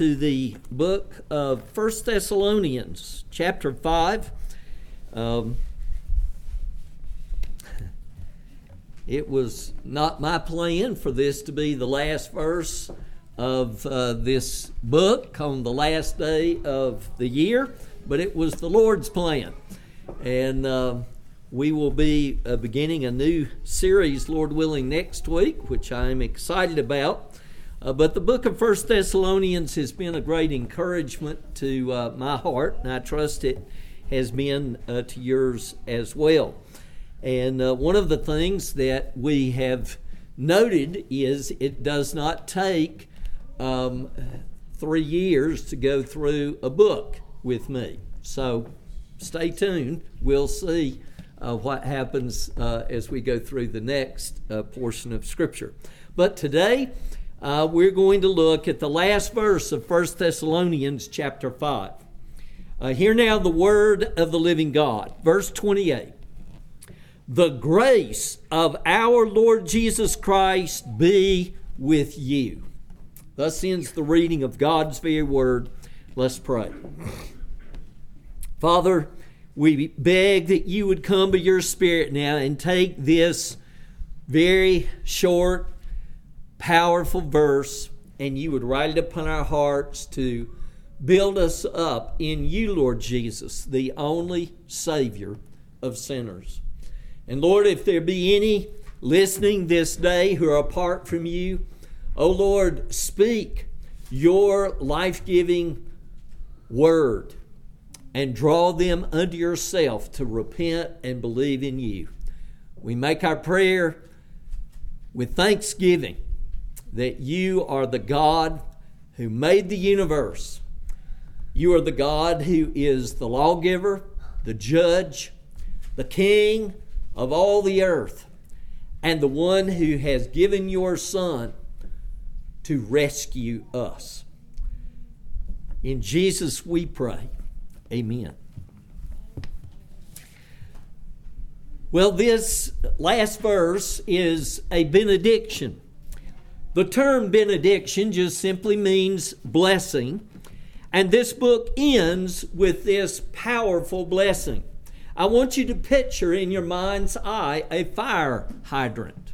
to the book of 1 Thessalonians, chapter 5. It was not my plan for this to be the last verse of this book on the last day of the year, but it was the Lord's plan. And we will be beginning a new series, Lord willing, next week, which I'm excited about. But the book of 1 Thessalonians has been a great encouragement to my heart, and I trust it has been to yours as well. And one of the things that we have noted is it does not take 3 years to go through a book with me. So stay tuned. We'll see what happens as we go through the next portion of Scripture. But today, we're going to look at the last verse of 1 Thessalonians chapter 5. Hear now the word of the living God. Verse 28. The grace of our Lord Jesus Christ be with you. Thus ends the reading of God's very word. Let's pray. Father, we beg that you would come by your Spirit now and take this very short, powerful verse, and you would write it upon our hearts to build us up in you, Lord Jesus, the only Savior of sinners. And Lord, if there be any listening this day who are apart from you, O Lord, speak your life-giving word and draw them unto yourself to repent and believe in you. We make our prayer with thanksgiving that you are the God who made the universe. You are the God who is the lawgiver, the judge, the king of all the earth, and the one who has given your Son to rescue us. In Jesus we pray. Amen. Well, this last verse is a benediction. The term benediction just simply means blessing, and this book ends with this powerful blessing. I want you to picture in your mind's eye a fire hydrant.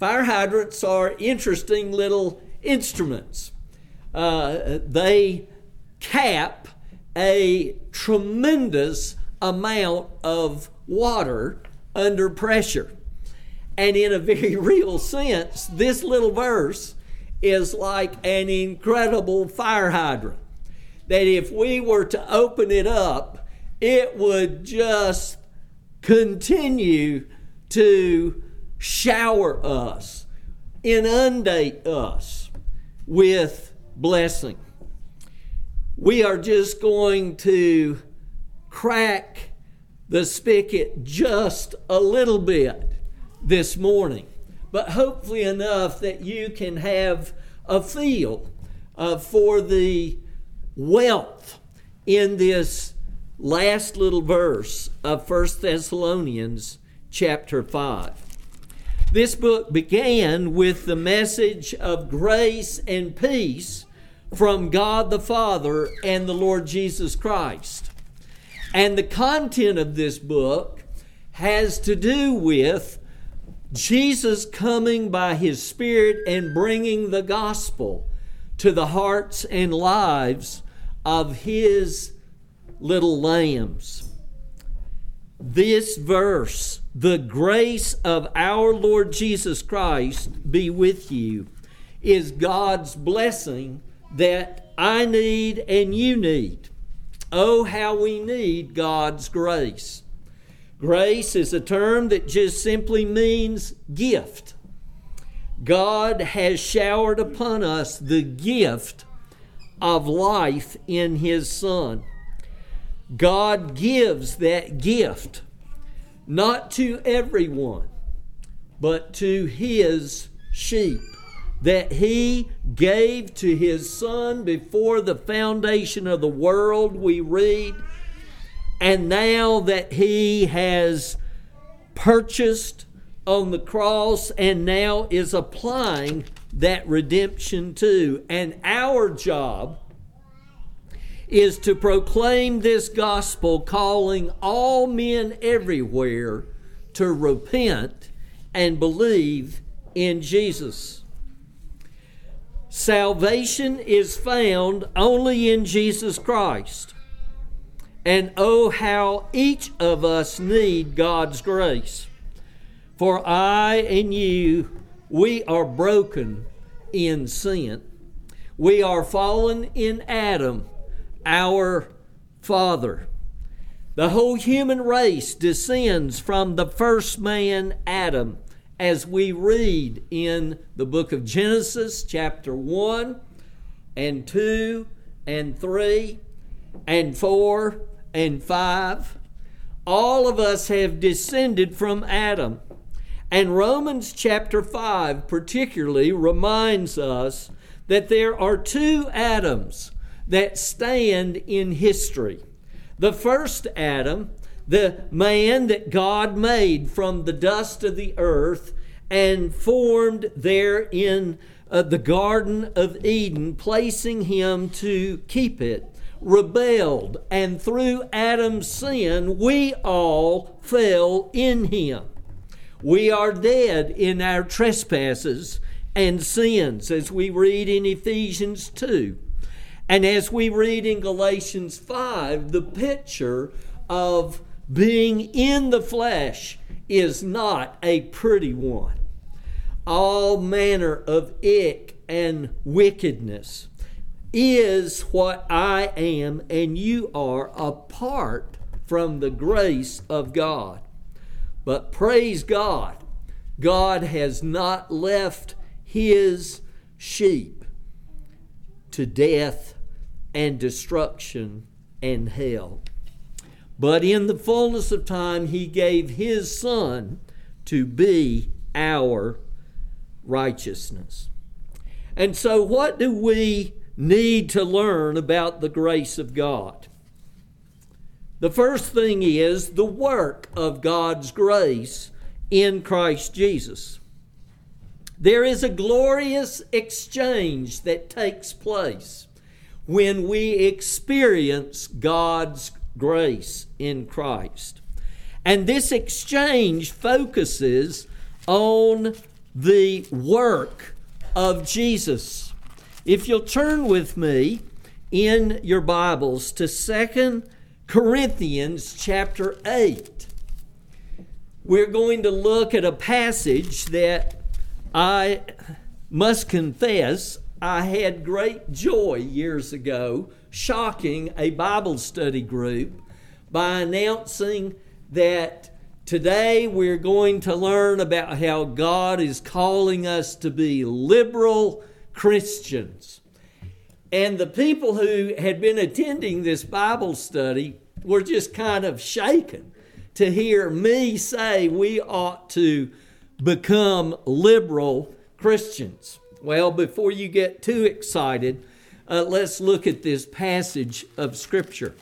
Fire hydrants are interesting little instruments. They cap a tremendous amount of water under pressure. And in a very real sense, this little verse is like an incredible fire hydrant, that if we were to open it up, it would just continue to shower us, inundate us with blessing. We are just going to crack the spigot just a little bit this morning, but hopefully enough that you can have a feel for the wealth in this last little verse of 1 Thessalonians chapter 5. This book began with the message of grace and peace from God the Father and the Lord Jesus Christ. And the content of this book has to do with Jesus coming by His Spirit and bringing the gospel to the hearts and lives of His little lambs. This verse, the grace of our Lord Jesus Christ be with you, is God's blessing that I need and you need. Oh, how we need God's grace. Grace is a term that just simply means gift. God has showered upon us the gift of life in His Son. God gives that gift, not to everyone, but to His sheep that He gave to His Son before the foundation of the world, we read, and now that He has purchased on the cross and now is applying that redemption too. And our job is to proclaim this gospel, calling all men everywhere to repent and believe in Jesus. Salvation is found only in Jesus Christ. And oh, how each of us need God's grace. For I and you, we are broken in sin. We are fallen in Adam, our father. The whole human race descends from the first man, Adam, as we read in the book of Genesis, chapter 1 and 2 and 3 and 4 and 5. All of us have descended from Adam. And Romans chapter 5 particularly reminds us that there are two Adams that stand in history. The first Adam, the man that God made from the dust of the earth and formed there in the Garden of Eden, placing him to keep it, rebelled, and through Adam's sin, we all fell in him. We are dead in our trespasses and sins, as we read in Ephesians 2. And as we read in Galatians 5, the picture of being in the flesh is not a pretty one. All manner of ick and wickedness is what I am and you are apart from the grace of God. But praise God, God has not left His sheep to death and destruction and hell. But in the fullness of time, He gave His Son to be our righteousness. And so what do we need to learn about the grace of God? The first thing is the work of God's grace in Christ Jesus. There is a glorious exchange that takes place when we experience God's grace in Christ. And this exchange focuses on the work of Jesus. If you'll turn with me in your Bibles to 2 Corinthians chapter 8, we're going to look at a passage that I must confess I had great joy years ago shocking a Bible study group by announcing that today we're going to learn about how God is calling us to be liberal Christians. And the people who had been attending this Bible study were just kind of shaken to hear me say we ought to become liberal Christians. Well, before you get too excited, let's look at this passage of Scripture.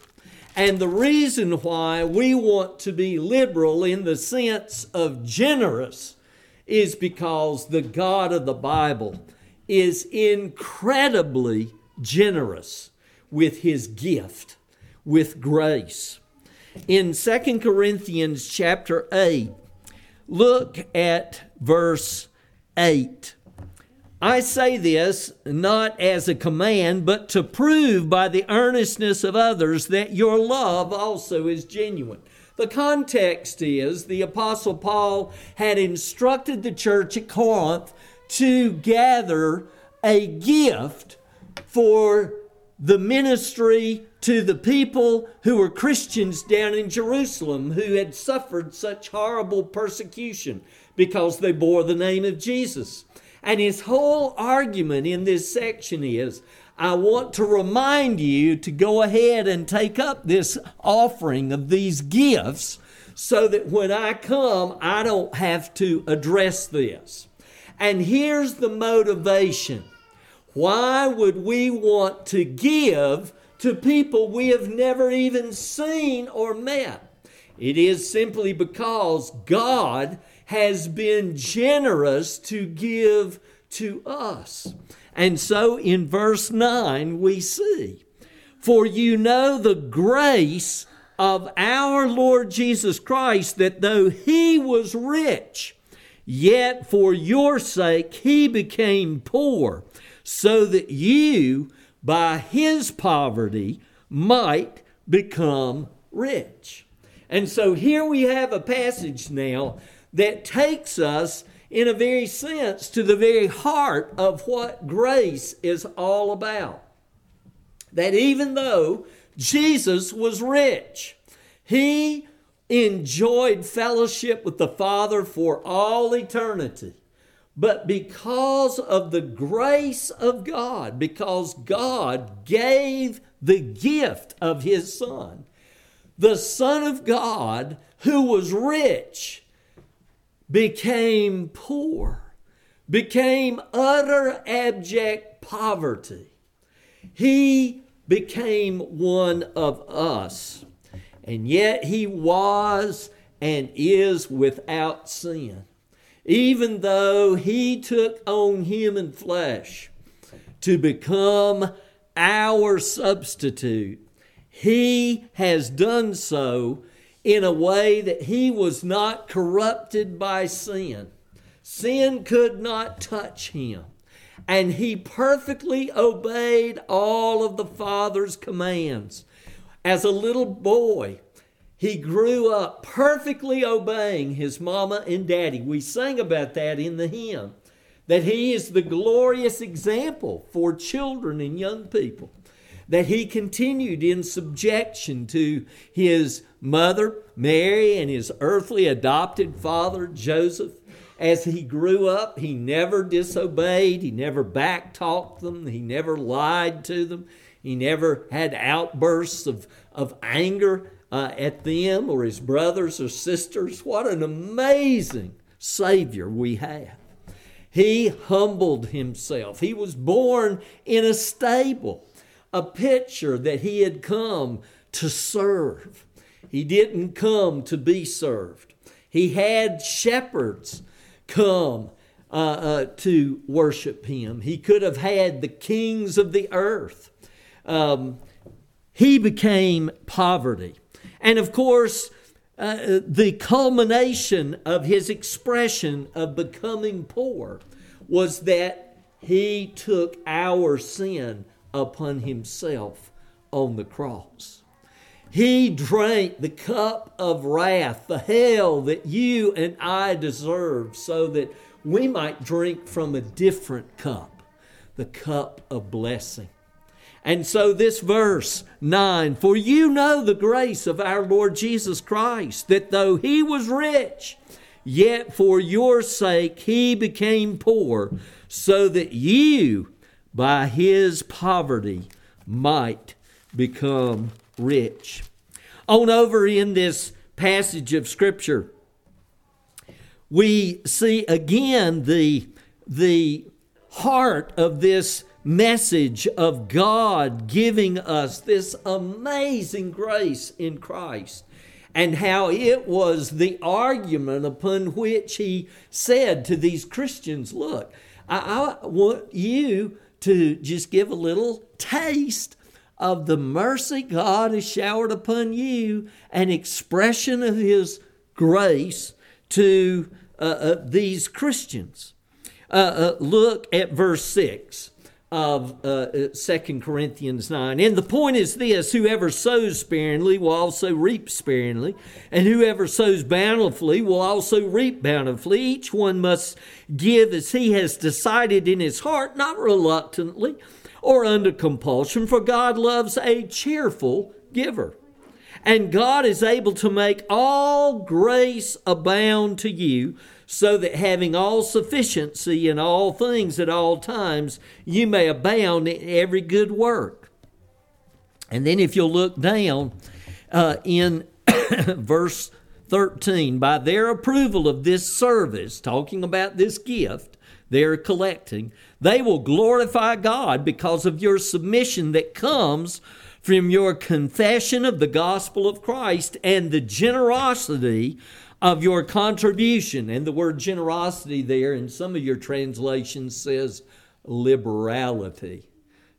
And the reason why we want to be liberal in the sense of generous is because the God of the Bible is incredibly generous with His gift, with grace. In 2 Corinthians chapter 8, look at verse 8. I say this not as a command, but to prove by the earnestness of others that your love also is genuine. The context is the Apostle Paul had instructed the church at Corinth to gather a gift for the ministry to the people who were Christians down in Jerusalem who had suffered such horrible persecution because they bore the name of Jesus. And his whole argument in this section is, I want to remind you to go ahead and take up this offering of these gifts so that when I come, I don't have to address this. And here's the motivation. Why would we want to give to people we have never even seen or met? It is simply because God has been generous to give to us. And so in verse 9 we see, for you know the grace of our Lord Jesus Christ, that though he was rich, yet for your sake he became poor, so that you by his poverty might become rich. And so here we have a passage now that takes us in a very sense to the very heart of what grace is all about. That even though Jesus was rich, he enjoyed fellowship with the Father for all eternity. But because of the grace of God, because God gave the gift of his Son, the Son of God, who was rich, became poor, became utter abject poverty. He became one of us, and yet he was and is without sin. Even though he took on human flesh to become our substitute, he has done so in a way that he was not corrupted by sin. Sin could not touch him. And he perfectly obeyed all of the Father's commands. As a little boy, he grew up perfectly obeying his mama and daddy. We sang about that in the hymn, that he is the glorious example for children and young people, that he continued in subjection to his mother, Mary, and his earthly adopted father, Joseph. As he grew up, he never disobeyed, he never backtalked them, he never lied to them, he never had outbursts of anger at them or his brothers or sisters. What an amazing Savior we have. He humbled himself. He was born in a stable, a picture that he had come to serve. He didn't come to be served. He had shepherds come to worship him. He could have had the kings of the earth. He became poverty. And of course, the culmination of his expression of becoming poor was that he took our sin upon himself on the cross. He drank the cup of wrath, the hell that you and I deserve, so that we might drink from a different cup, the cup of blessing. And so this verse 9, for you know the grace of our Lord Jesus Christ, that though he was rich, yet for your sake he became poor, so that you by his poverty might become rich. On over in this passage of Scripture, we see again the heart of this message of God giving us this amazing grace in Christ, and how it was the argument upon which he said to these Christians, look, I want you to just give a little taste of the mercy God has showered upon you, an expression of his grace to these Christians. Look at verse 6 of 2 Corinthians 9. And the point is this, whoever sows sparingly will also reap sparingly, and whoever sows bountifully will also reap bountifully. Each one must give as he has decided in his heart, not reluctantly, or under compulsion, for God loves a cheerful giver. And God is able to make all grace abound to you, so that having all sufficiency in all things at all times, you may abound in every good work. And then if you'll look down in verse 13, by their approval of this service, talking about this gift, they're collecting, they will glorify God because of your submission that comes from your confession of the gospel of Christ and the generosity of your contribution. And the word generosity there in some of your translations says liberality.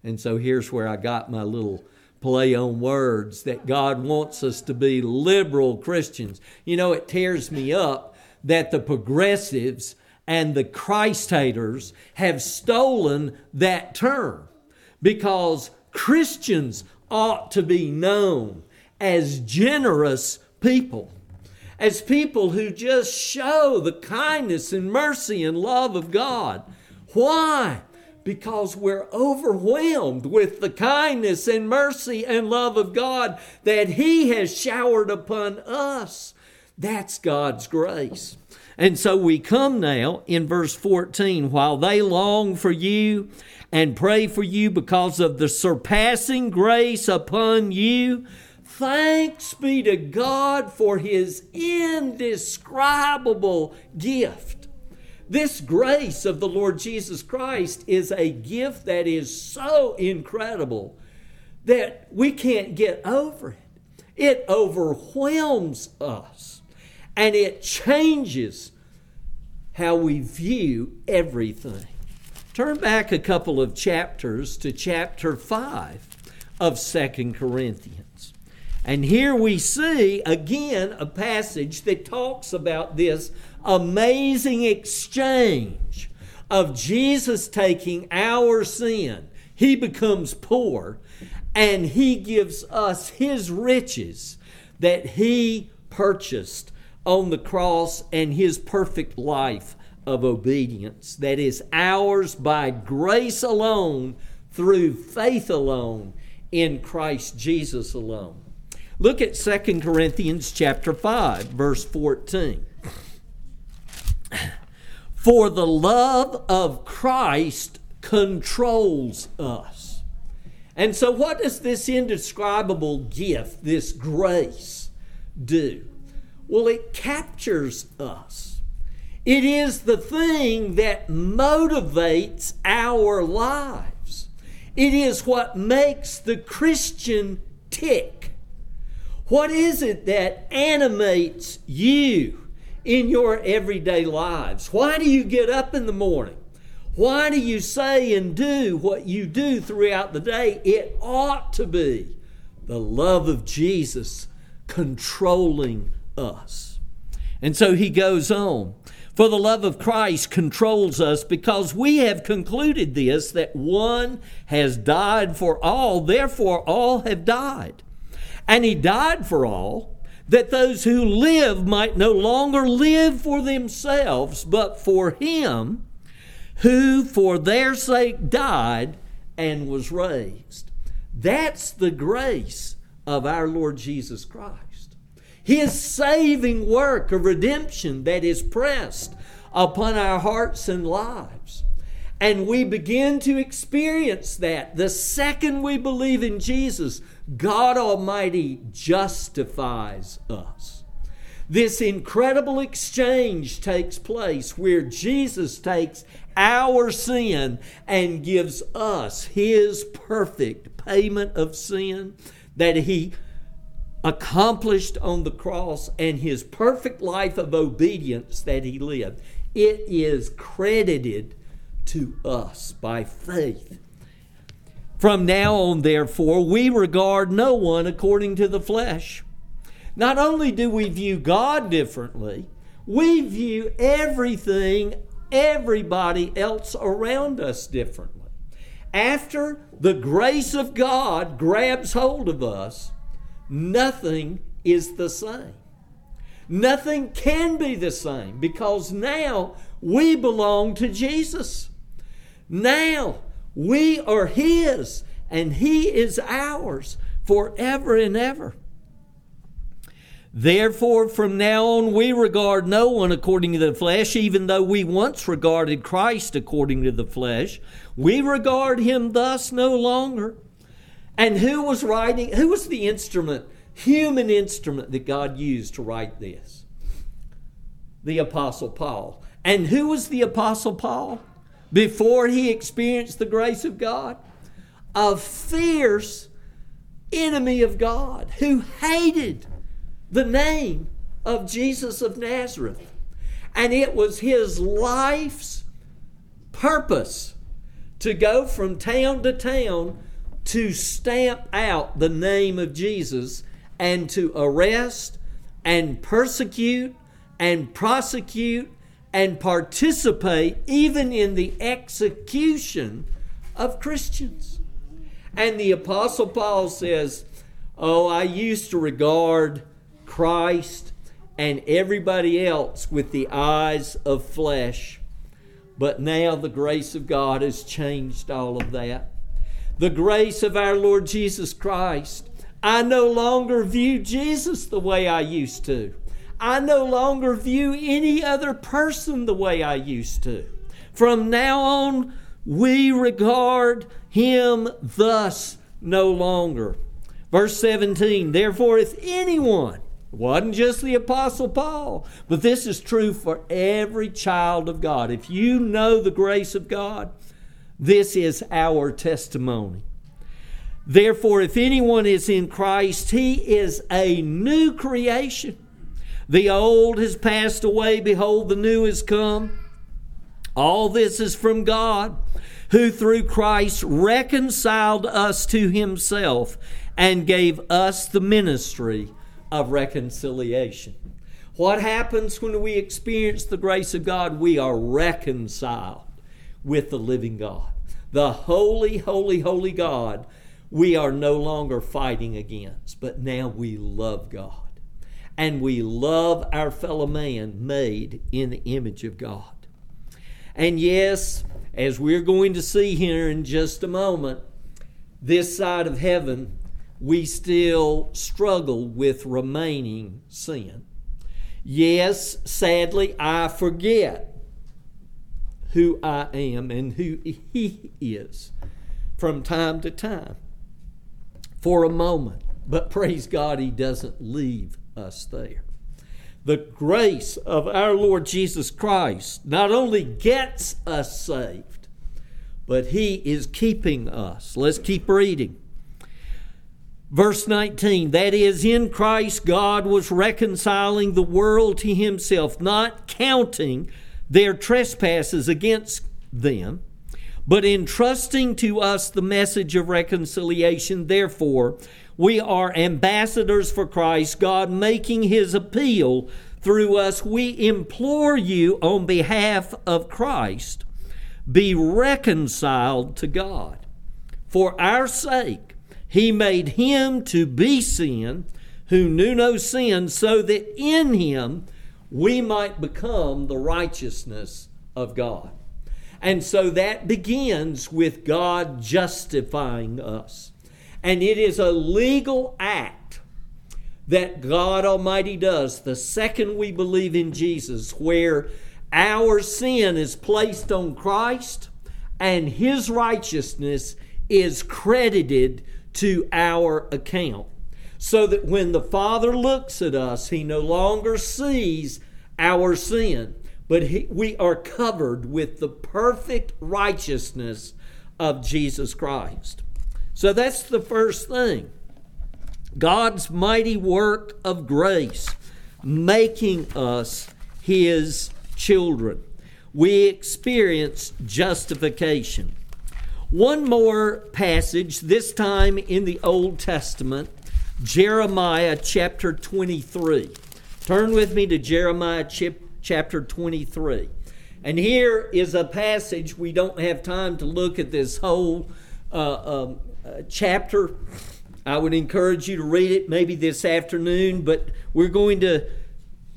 And so here's where I got my little play on words, that God wants us to be liberal Christians. You know, it tears me up that the progressives and the Christ haters have stolen that term, because Christians ought to be known as generous people, as people who just show the kindness and mercy and love of God. Why? Because we're overwhelmed with the kindness and mercy and love of God that He has showered upon us. That's God's grace. And so we come now in verse 14, while they long for you and pray for you because of the surpassing grace upon you, thanks be to God for His indescribable gift. This grace of the Lord Jesus Christ is a gift that is so incredible that we can't get over it. It overwhelms us, and it changes how we view everything. Turn back a couple of chapters to chapter 5 of 2 Corinthians. And here we see, again, a passage that talks about this amazing exchange of Jesus taking our sin. He becomes poor, and He gives us His riches that He purchased on the cross and His perfect life of obedience that is ours by grace alone, through faith alone, in Christ Jesus alone. Look at 2 Corinthians chapter 5, verse 14. For the love of Christ controls us. And so what does this indescribable gift, this grace, do? Well, it captures us. It is the thing that motivates our lives. It is what makes the Christian tick. What is it that animates you in your everyday lives? Why do you get up in the morning? Why do you say and do what you do throughout the day? It ought to be the love of Jesus controlling us. And so he goes on. For the love of Christ controls us, because we have concluded this, that one has died for all, therefore all have died. And he died for all, that those who live might no longer live for themselves, but for Him who for their sake died and was raised. That's the grace of our Lord Jesus Christ. His saving work of redemption that is pressed upon our hearts and lives. And we begin to experience that the second we believe in Jesus. God Almighty justifies us. This incredible exchange takes place where Jesus takes our sin and gives us His perfect payment of sin that He accomplished on the cross, and His perfect life of obedience that He lived. It is credited to us by faith. From now on, therefore, we regard no one according to the flesh. Not only do we view God differently, we view everything, everybody else around us differently. After the grace of God grabs hold of us, nothing is the same. Nothing can be the same, because now we belong to Jesus. Now we are His, and He is ours forever and ever. Therefore, from now on, we regard no one according to the flesh, even though we once regarded Christ according to the flesh. We regard Him thus no longer. And who was writing? Who was the instrument, human instrument, that God used to write this? The Apostle Paul. And who was the Apostle Paul? Before he experienced the grace of God, a fierce enemy of God who hated the name of Jesus of Nazareth. And it was his life's purpose to go from town to town to stamp out the name of Jesus and to arrest and persecute and prosecute and participate even in the execution of Christians. And the Apostle Paul says, "Oh, I used to regard Christ and everybody else with the eyes of flesh, but now the grace of God has changed all of that. The grace of our Lord Jesus Christ. I no longer view Jesus the way I used to. I no longer view any other person the way I used to. From now on, we regard him thus no longer." Verse 17, therefore, if anyone, it wasn't just the Apostle Paul, but this is true for every child of God. If you know the grace of God, this is our testimony. Therefore, if anyone is in Christ, he is a new creation. The old has passed away. Behold, the new has come. All this is from God, who through Christ reconciled us to himself and gave us the ministry of reconciliation. What happens when we experience the grace of God? We are reconciled with the living God, the holy, holy, holy God. We are no longer fighting against, but now we love God. And we love our fellow man made in the image of God. And yes, as we're going to see here in just a moment, this side of heaven, we still struggle with remaining sin. Yes, sadly, I forget who I am and who he is from time to time for a moment. But praise God, he doesn't leave us there. The grace of our Lord Jesus Christ not only gets us saved, but he is keeping us. Let's keep reading. Verse 19, that is, in Christ God was reconciling the world to himself, not counting their trespasses against them, but entrusting to us the message of reconciliation. Therefore, we are ambassadors for Christ, God making his appeal through us. We implore you on behalf of Christ, be reconciled to God. For our sake, he made him to be sin, who knew no sin, so that in him we might become the righteousness of God. And so that begins with God justifying us. And it is a legal act that God Almighty does the second we believe in Jesus, where our sin is placed on Christ and his righteousness is credited to our account. So that when the Father looks at us, he no longer sees our sin, but we are covered with the perfect righteousness of Jesus Christ. So that's the first thing. God's mighty work of grace, making us his children. We experience justification. One more passage, this time in the Old Testament, Jeremiah chapter 23. Turn with me to Jeremiah chapter 23. And here is a passage. We don't have time to look at this whole chapter. I would encourage you to read it maybe this afternoon, but we're going to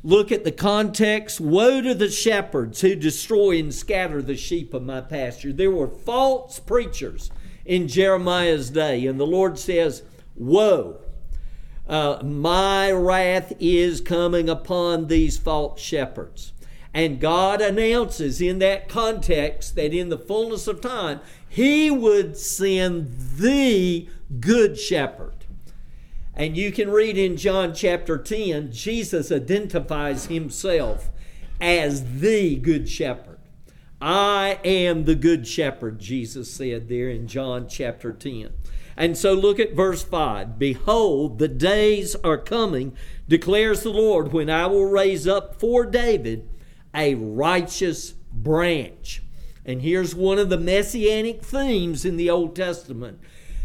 look at the context. Woe to the shepherds who destroy and scatter the sheep of my pasture. There were false preachers in Jeremiah's day, and the Lord says, woe, my wrath is coming upon these false shepherds. And God announces in that context that in the fullness of time, he would send the good shepherd. And you can read in John chapter 10, Jesus identifies himself as the good shepherd. I am the good shepherd, Jesus said there in John chapter 10. And so look at verse 5. Behold, the days are coming, declares the Lord, when I will raise up for David a righteous branch. And here's one of the messianic themes in the Old Testament,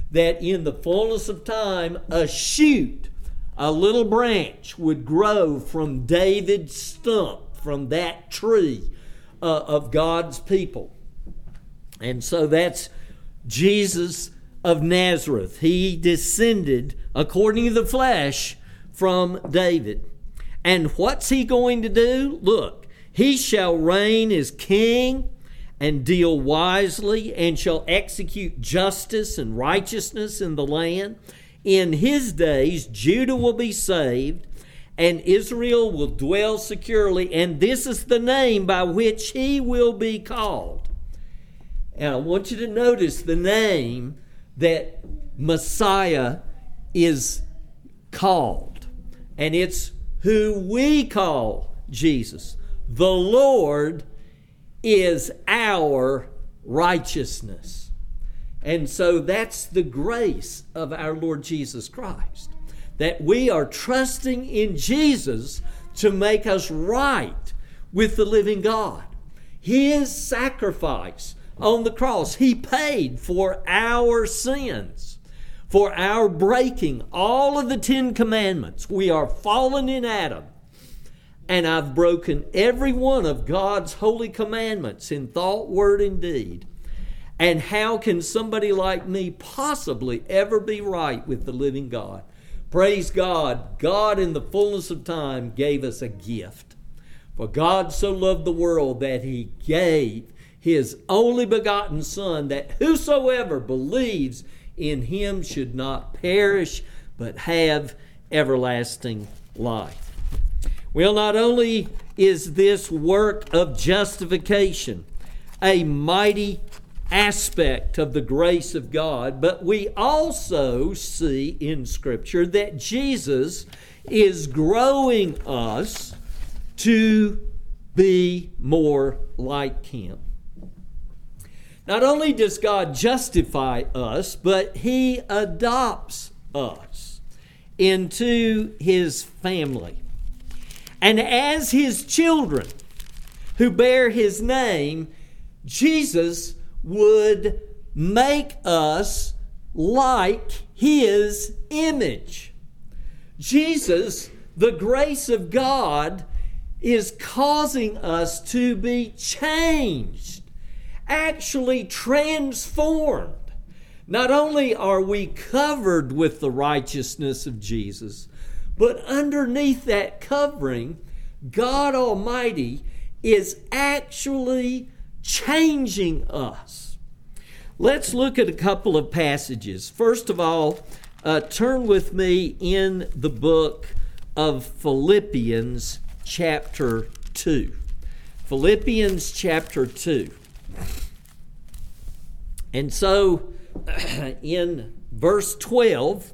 that in the fullness of time, a shoot, a little branch would grow from David's stump, from that tree of God's people. And so that's Jesus of Nazareth. He descended, according to the flesh, from David. And what's he going to do? Look, he shall reign as king and deal wisely, and shall execute justice and righteousness in the land. In his days, Judah will be saved, and Israel will dwell securely, and this is the name by which he will be called. And I want you to notice the name that Messiah is called, and it's who we call Jesus. The Lord is our righteousness. And so that's the grace of our Lord Jesus Christ, that we are trusting in Jesus to make us right with the living God. His sacrifice on the cross, he paid for our sins, for our breaking all of the 10 commandments. We are fallen in Adam. And I've broken every one of God's holy commandments in thought, word, and deed. And how can somebody like me possibly ever be right with the living God? Praise God. God in the fullness of time gave us a gift. For God so loved the world that he gave his only begotten Son, that whosoever believes in him should not perish, but have everlasting life. Well, not only is this work of justification a mighty aspect of the grace of God, but we also see in Scripture that Jesus is growing us to be more like him. Not only does God justify us, but he adopts us into his family. And as his children who bear his name, Jesus would make us like his image. Jesus, the grace of God, is causing us to be changed, actually transformed. Not only are we covered with the righteousness of Jesus, but underneath that covering, God Almighty is actually changing us. Let's look at a couple of passages. First of all, turn with me in the book of Philippians chapter 2. Philippians chapter 2. And so, in verse 12,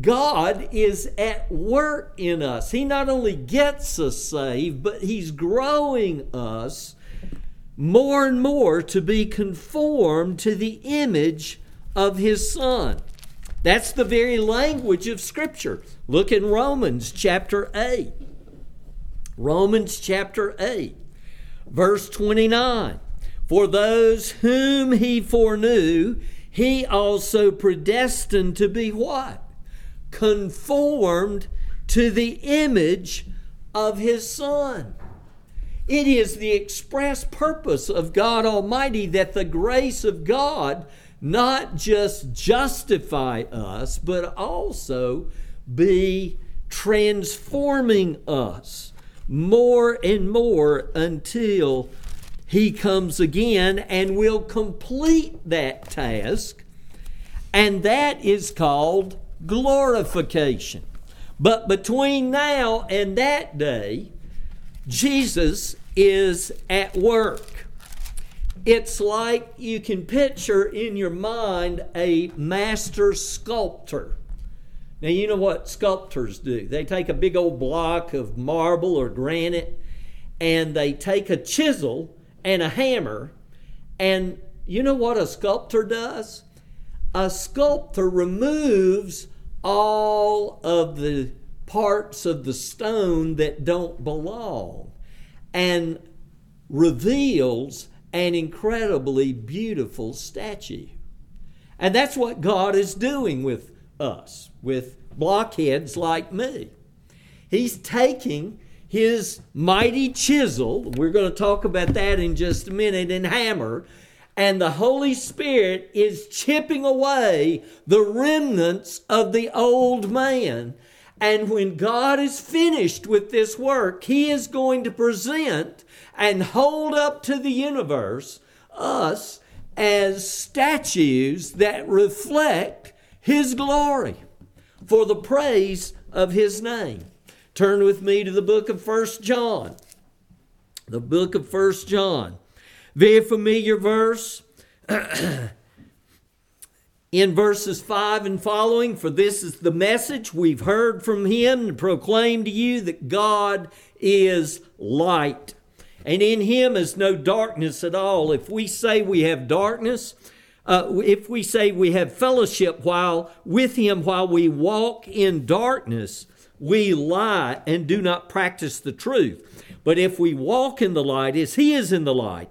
God is at work in us. He not only gets us saved, but he's growing us more and more to be conformed to the image of his Son. That's the very language of Scripture. Look in Romans chapter 8. Romans chapter 8, verse 29. For those whom he foreknew, he also predestined to be what? Conformed to the image of his Son. It is the express purpose of God Almighty that the grace of God not just justify us, but also be transforming us more and more until he comes again and will complete that task. And that is called glorification. But between now and that day, Jesus is at work. It's like you can picture in your mind a master sculptor. Now, you know what sculptors do. They take a big old block of marble or granite, and they take a chisel and a hammer, and you know what a sculptor does? A sculptor removes all of the parts of the stone that don't belong and reveals an incredibly beautiful statue. And that's what God is doing with us, with blockheads like me. He's taking his mighty chisel, we're going to talk about that in just a minute, and hammer, and the Holy Spirit is chipping away the remnants of the old man. And when God is finished with this work, he is going to present and hold up to the universe us as statues that reflect his glory for the praise of his name. Turn with me to the book of 1 John. The book of 1 John. Very familiar verse. In verses 5 and following, for this is the message we've heard from him and proclaimed to you, that God is light, and in him is no darkness at all. If we say we have darkness, if we say we have fellowship with him while we walk in darkness, we lie and do not practice the truth. But if we walk in the light as he is in the light,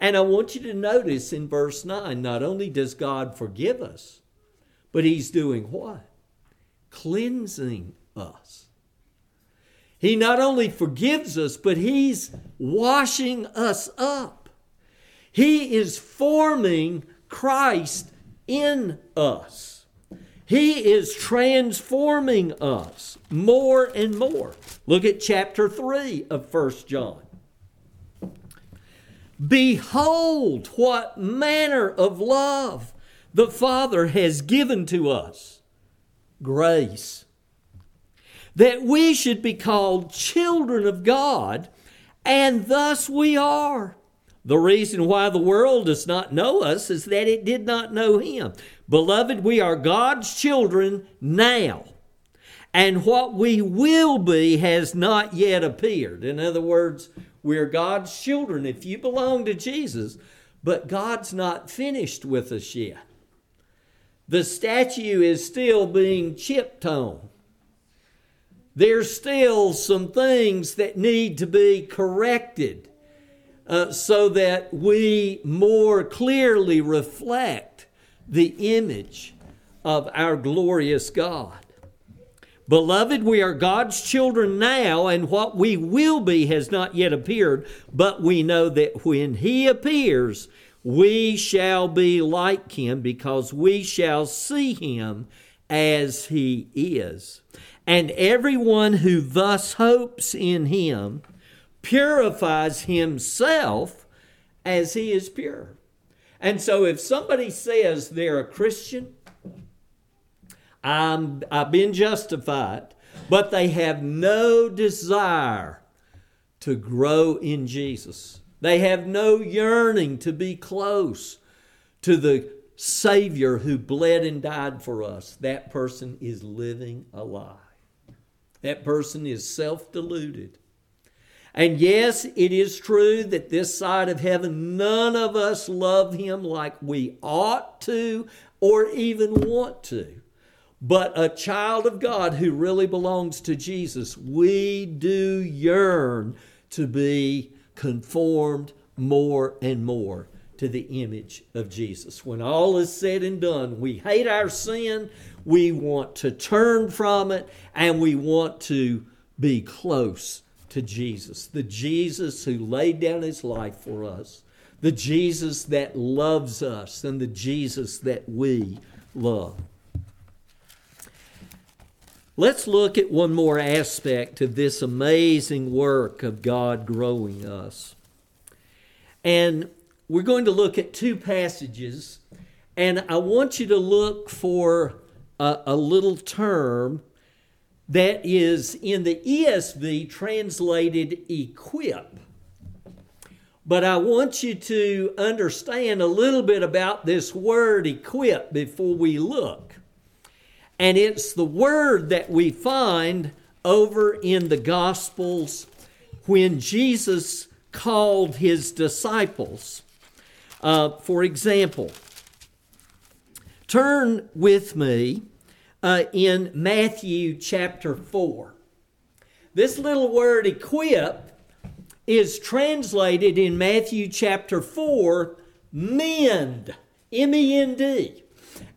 And I want you to notice in verse 9, not only does God forgive us, but he's doing what? Cleansing us. He not only forgives us, but he's washing us up. He is forming Christ in us. He is transforming us more and more. Look at chapter 3 of 1 John. Behold, what manner of love the Father has given to us, grace, that we should be called children of God, and thus we are. The reason why the world does not know us is that it did not know him. Beloved, we are God's children now, and what we will be has not yet appeared. In other words, we're God's children if you belong to Jesus, but God's not finished with us yet. The statue is still being chipped on. There's still some things that need to be corrected so that we more clearly reflect the image of our glorious God. Beloved, we are God's children now, and what we will be has not yet appeared, but we know that when he appears, we shall be like him, because we shall see him as he is. And everyone who thus hopes in him purifies himself as he is pure. And so if somebody says they're a Christian, I've been justified, but they have no desire to grow in Jesus. They have no yearning to be close to the Savior who bled and died for us. That person is living a lie. That person is self-deluded. And yes, it is true that this side of heaven, none of us love him like we ought to or even want to. But a child of God who really belongs to Jesus, we do yearn to be conformed more and more to the image of Jesus. When all is said and done, we hate our sin, we want to turn from it, and we want to be close to Jesus, the Jesus who laid down his life for us, the Jesus that loves us, and the Jesus that we love. Let's look at one more aspect of this amazing work of God growing us. And we're going to look at two passages, and I want you to look for a little term that is in the ESV translated equip. But I want you to understand a little bit about this word equip before we look. And it's the word that we find over in the Gospels when Jesus called his disciples. For example, turn with me in Matthew chapter 4. This little word equip is translated in Matthew chapter 4, mend, M-E-N-D.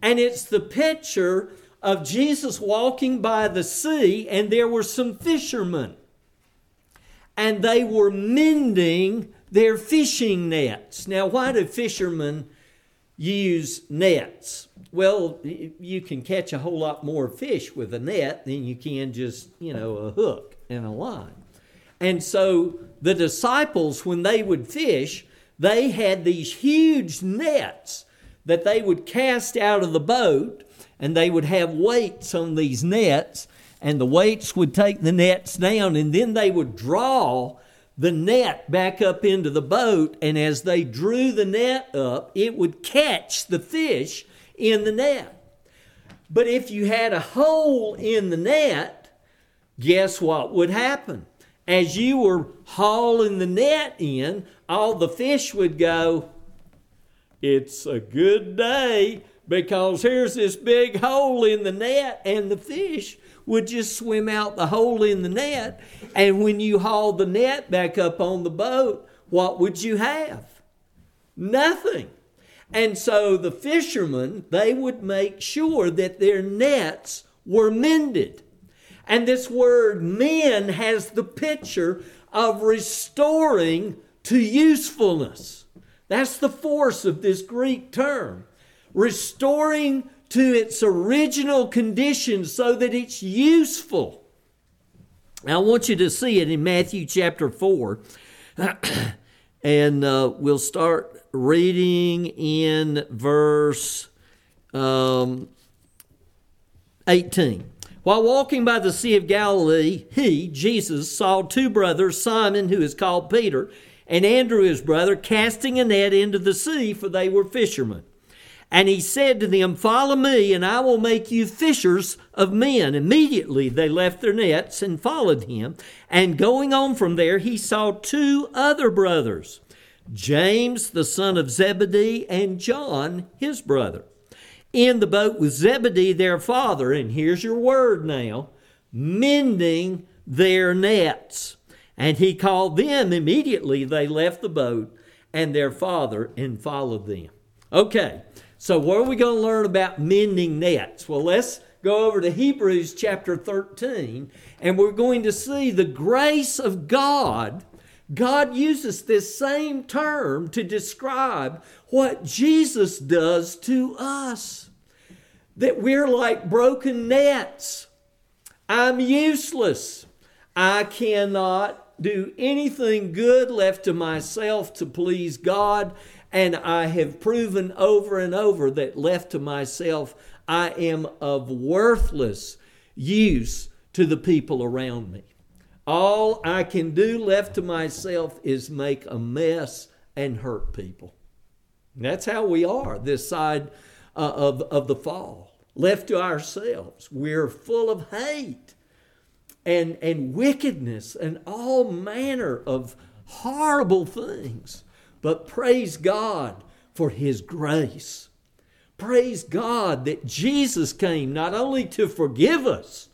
And it's the picture of Jesus walking by the sea, and there were some fishermen, and they were mending their fishing nets. Now, why do fishermen use nets? Well, you can catch a whole lot more fish with a net than you can just, a hook and a line. And so the disciples, when they would fish, they had these huge nets that they would cast out of the boat, and they would have weights on these nets, and the weights would take the nets down, and then they would draw the net back up into the boat, and as they drew the net up, it would catch the fish in the net. But if you had a hole in the net, guess what would happen? As you were hauling the net in, all the fish would go, "It's a good day, because here's this big hole in the net," and the fish would just swim out the hole in the net. And when you hauled the net back up on the boat, what would you have? Nothing. And so the fishermen, they would make sure that their nets were mended. And this word mend has the picture of restoring to usefulness. That's the force of this Greek term. Restoring to its original condition so that it's useful. Now, I want you to see it in Matthew chapter 4. And we'll start reading in verse 18. While walking by the Sea of Galilee, he, Jesus, saw two brothers, Simon, who is called Peter, and Andrew, his brother, casting a net into the sea, for they were fishermen. And he said to them, "Follow me, and I will make you fishers of men." Immediately they left their nets and followed him. And going on from there, he saw two other brothers, James, the son of Zebedee, and John, his brother, in the boat with Zebedee, their father. And here's your word now, mending their nets. And he called them. Immediately they left the boat and their father and followed them. Okay. So what are we going to learn about mending nets? Well, let's go over to Hebrews chapter 13, and we're going to see the grace of God. God uses this same term to describe what Jesus does to us, that we're like broken nets. I'm useless. I cannot do anything good left to myself to please God. And I have proven over and over that left to myself, I am of worthless use to the people around me. All I can do left to myself is make a mess and hurt people. And that's how we are this side of the fall. Left to ourselves, we're full of hate and wickedness and all manner of horrible things. But praise God for his grace. Praise God that Jesus came not only to forgive us,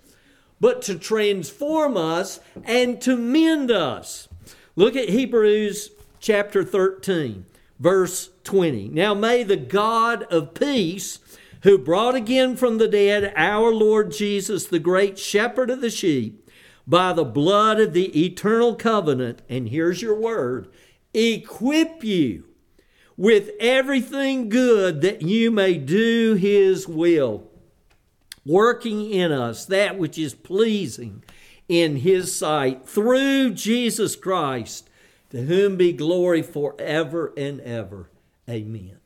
but to transform us and to mend us. Look at Hebrews chapter 13, verse 20. Now may the God of peace, who brought again from the dead our Lord Jesus, the great shepherd of the sheep, by the blood of the eternal covenant, and here's your word, equip you with everything good that you may do his will, working in us that which is pleasing in his sight through Jesus Christ, to whom be glory forever and ever. Amen.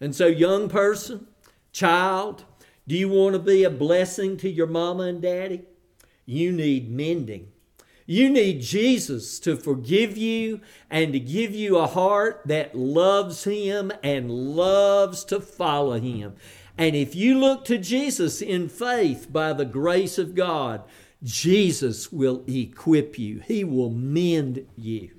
And so, young person, child, do you want to be a blessing to your mama and daddy? You need mending. You need Jesus to forgive you and to give you a heart that loves him and loves to follow him. And if you look to Jesus in faith by the grace of God, Jesus will equip you. He will mend you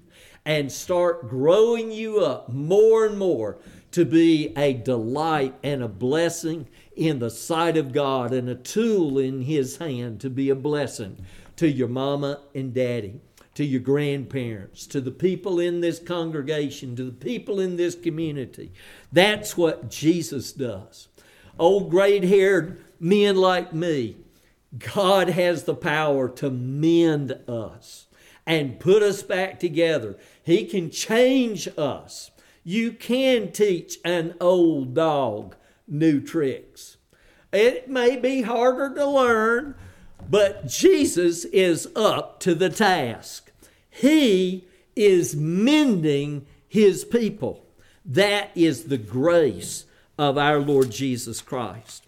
and start growing you up more and more to be a delight and a blessing in the sight of God and a tool in his hand to be a blessing to your mama and daddy, to your grandparents, to the people in this congregation, to the people in this community. That's what Jesus does. Old gray-haired men like me, God has the power to mend us and put us back together. He can change us. You can teach an old dog new tricks. It may be harder to learn, but Jesus is up to the task. He is mending his people. That is the grace of our Lord Jesus Christ.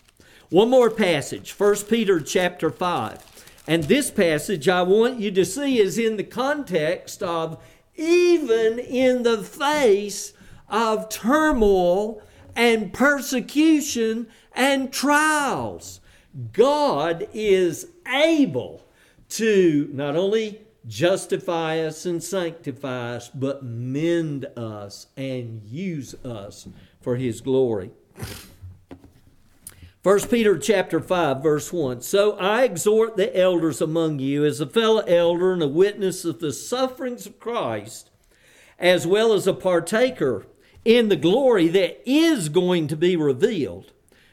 One more passage, 1 Peter chapter 5. And this passage I want you to see is in the context of even in the face of turmoil and persecution and trials, God is able to not only justify us and sanctify us, but mend us and use us for his glory. 1 Peter chapter 5, verse 1, so I exhort the elders among you as a fellow elder and a witness of the sufferings of Christ, as well as a partaker in the glory that is going to be revealed.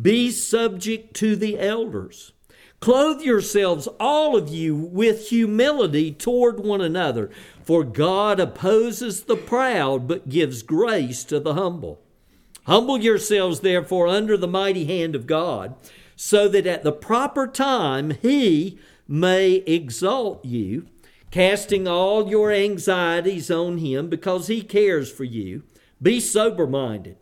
be subject to the elders. Clothe yourselves, all of you, with humility toward one another, for God opposes the proud, but gives grace to the humble. Humble yourselves, therefore, under the mighty hand of God, so that at the proper time he may exalt you, casting all your anxieties on him because he cares for you. Be sober-minded.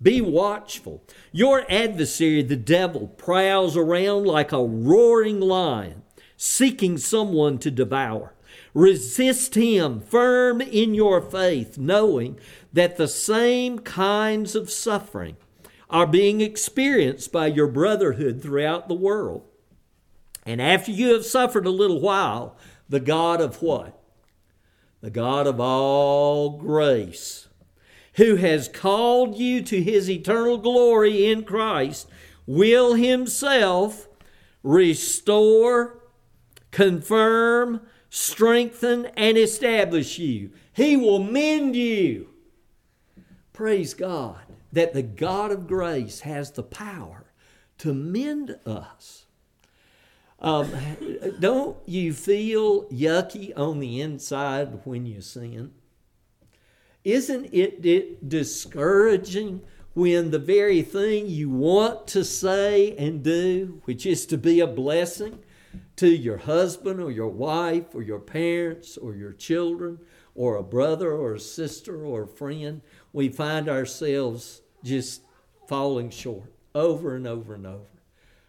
Be watchful. Your adversary, the devil, prowls around like a roaring lion, seeking someone to devour. Resist him, firm in your faith, knowing that the same kinds of suffering are being experienced by your brotherhood throughout the world. And after you have suffered a little while, the God of what? The God of all grace, who has called you to his eternal glory in Christ, will himself restore, confirm, strengthen, and establish you. He will mend you. Praise God that the God of grace has the power to mend us. Don't you feel yucky on the inside when you sin? Isn't it discouraging when the very thing you want to say and do, which is to be a blessing to your husband or your wife or your parents or your children or a brother or a sister or a friend, we find ourselves just falling short over and over and over.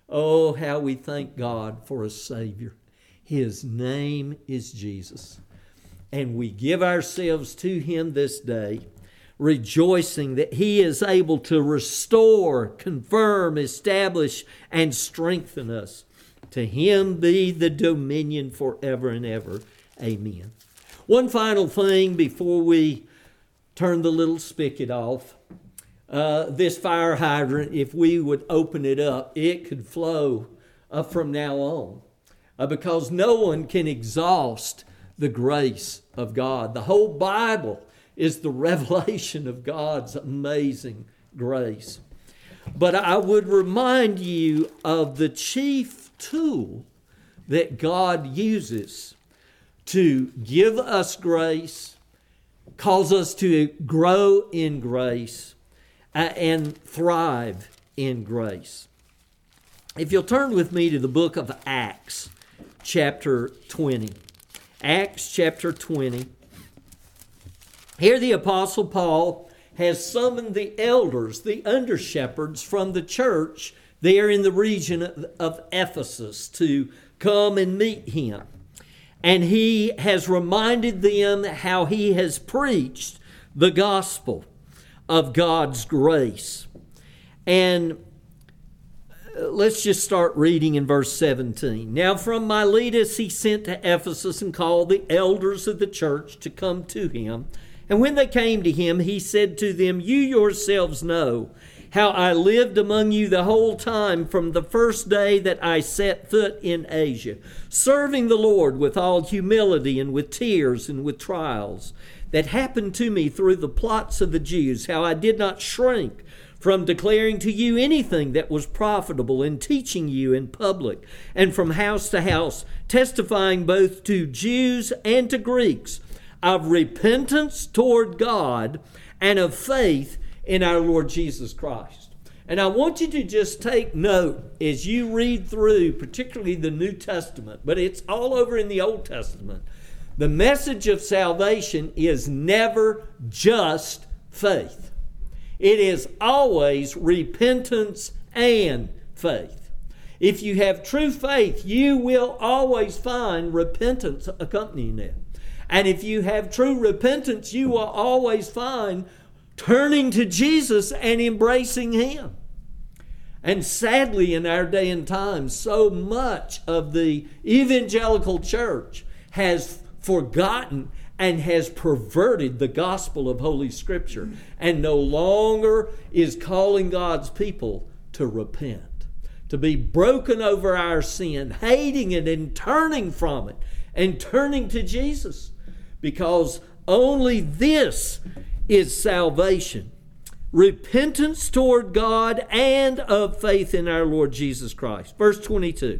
Oh, how we thank God for a Savior. His name is Jesus. And we give ourselves to him this day, rejoicing that he is able to restore, confirm, establish, and strengthen us. To him be the dominion forever and ever. Amen. One final thing before we turn the little spigot off. This fire hydrant, if we would open it up, it could flow from now on because no one can exhaust the grace of God. The whole Bible is the revelation of God's amazing grace. But I would remind you of the chief tool that God uses to give us grace, cause us to grow in grace, and thrive in grace. If you'll turn with me to the book of Acts, chapter 20. Acts, chapter 20. Here the Apostle Paul has summoned the elders, the under-shepherds from the church there in the region of Ephesus to come and meet him. And he has reminded them how he has preached the gospel of God's grace. And let's just start reading in verse 17. Now from Miletus he sent to Ephesus and called the elders of the church to come to him. And when they came to him, he said to them, "You yourselves know how I lived among you the whole time from the first day that I set foot in Asia, serving the Lord with all humility and with tears and with trials that happened to me through the plots of the Jews, how I did not shrink from declaring to you anything that was profitable and teaching you in public and from house to house, testifying both to Jews and to Greeks, of repentance toward God and of faith in our Lord Jesus Christ." And I want you to just take note as you read through, particularly the New Testament, but it's all over in the Old Testament. The message of salvation is never just faith. It is always repentance and faith. If you have true faith, you will always find repentance accompanying it. And if you have true repentance, you will always find turning to Jesus and embracing him. And sadly, in our day and time, so much of the evangelical church has forgotten and has perverted the gospel of Holy Scripture and no longer is calling God's people to repent, to be broken over our sin, hating it and turning from it and turning to Jesus. Because only this is salvation, repentance toward God and of faith in our Lord Jesus Christ. Verse 22,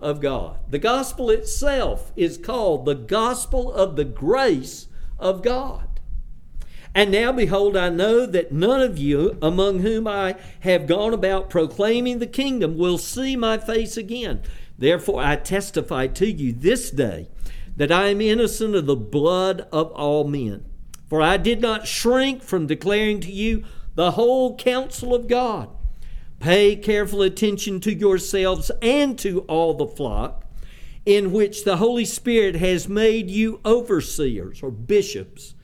of God." The gospel itself is called the gospel of the grace of God. "And now, behold, I know that none of you among whom I have gone about proclaiming the kingdom will see my face again. Therefore, I testify to you this day that I am innocent of the blood of all men. For I did not shrink from declaring to you the whole counsel of God. Pay careful attention to yourselves and to all the flock in which the Holy Spirit has made you overseers or bishops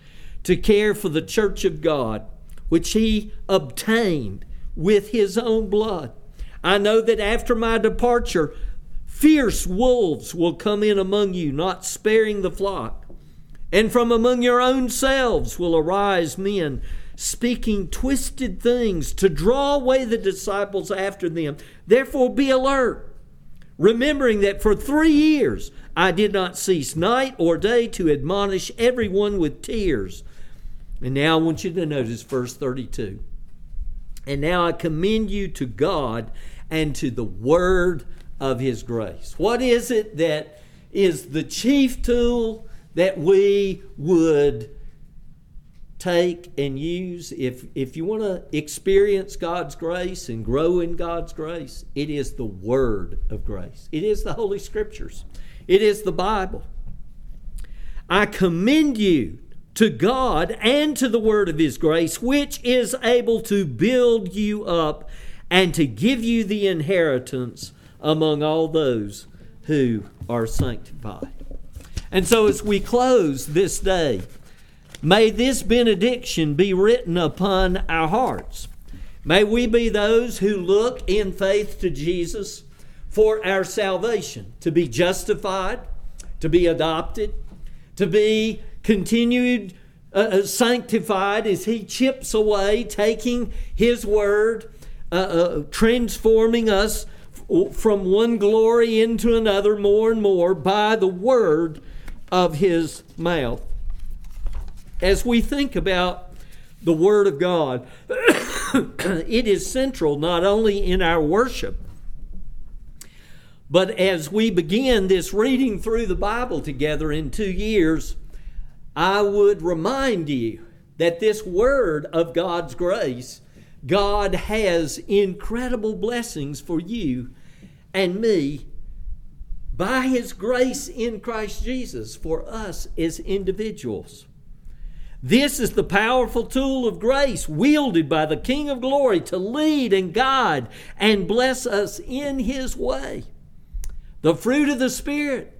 to care for the church of God, which he obtained with his own blood. I know that after my departure, fierce wolves will come in among you, not sparing the flock. And from among your own selves will arise men speaking twisted things to draw away the disciples after them. Therefore be alert, remembering that for 3 years I did not cease night or day to admonish everyone with tears." And now I want you to notice verse 32. "And now I commend you to God and to the word of his grace." What is it that is the chief tool that we would take and use if you want to experience God's grace and grow in God's grace? It is the word of grace. It is the Holy Scriptures. It is the Bible. "I commend you to God and to the word of his grace, which is able to build you up and to give you the inheritance among all those who are sanctified. And so as we close this day, may this benediction be written upon our hearts. May we be those who look in faith to Jesus for our salvation, to be justified, to be adopted, to be continued sanctified as he chips away, taking his word, transforming us from one glory into another more and more by the word of his mouth. As we think about the word of God, it is central not only in our worship, but as we begin this reading through the Bible together in 2 years, I would remind you that this word of God's grace, God has incredible blessings for you and me by his grace in Christ Jesus for us as individuals. This is the powerful tool of grace wielded by the King of Glory to lead and guide and bless us in his way. The fruit of the Spirit,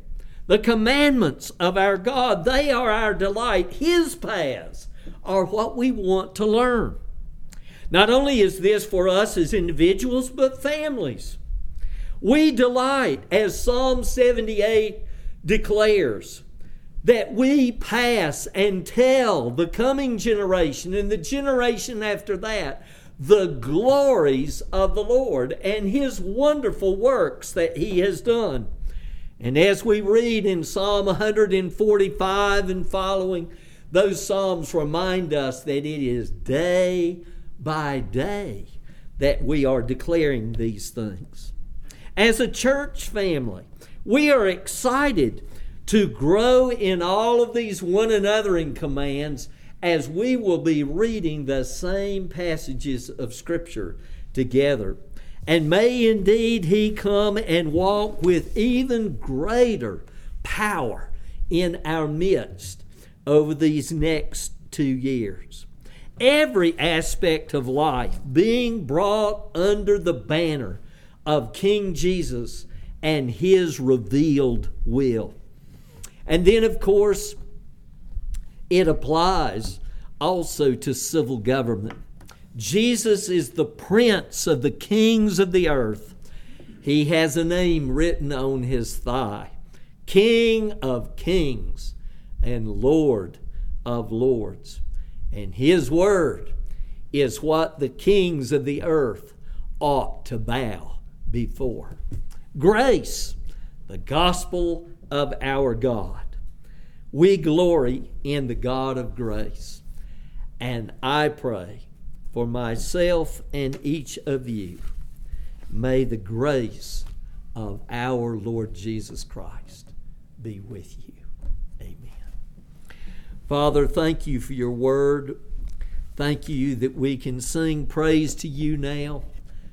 the commandments of our God, they are our delight. His paths are what we want to learn. Not only is this for us as individuals, but families. We delight, as Psalm 78 declares, that we pass and tell the coming generation and the generation after that the glories of the Lord and his wonderful works that he has done. And as we read in Psalm 145 and following, those Psalms remind us that it is day by day that we are declaring these things. As a church family, we are excited to grow in all of these one another in commands as we will be reading the same passages of Scripture together. And may indeed he come and walk with even greater power in our midst over these next 2 years. Every aspect of life being brought under the banner of King Jesus and his revealed will. And then, of course, it applies also to civil government. Jesus is the Prince of the kings of the earth. He has a name written on his thigh, King of Kings and Lord of Lords. And his word is what the kings of the earth ought to bow before. Grace, the gospel of our God. We glory in the God of grace. And I pray for myself and each of you, may the grace of our Lord Jesus Christ be with you. Amen. Father, thank you for your word. Thank you that we can sing praise to you now.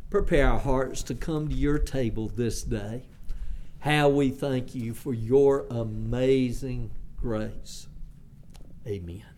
Prepare our hearts to come to your table this day. How we thank you for your amazing grace. Amen.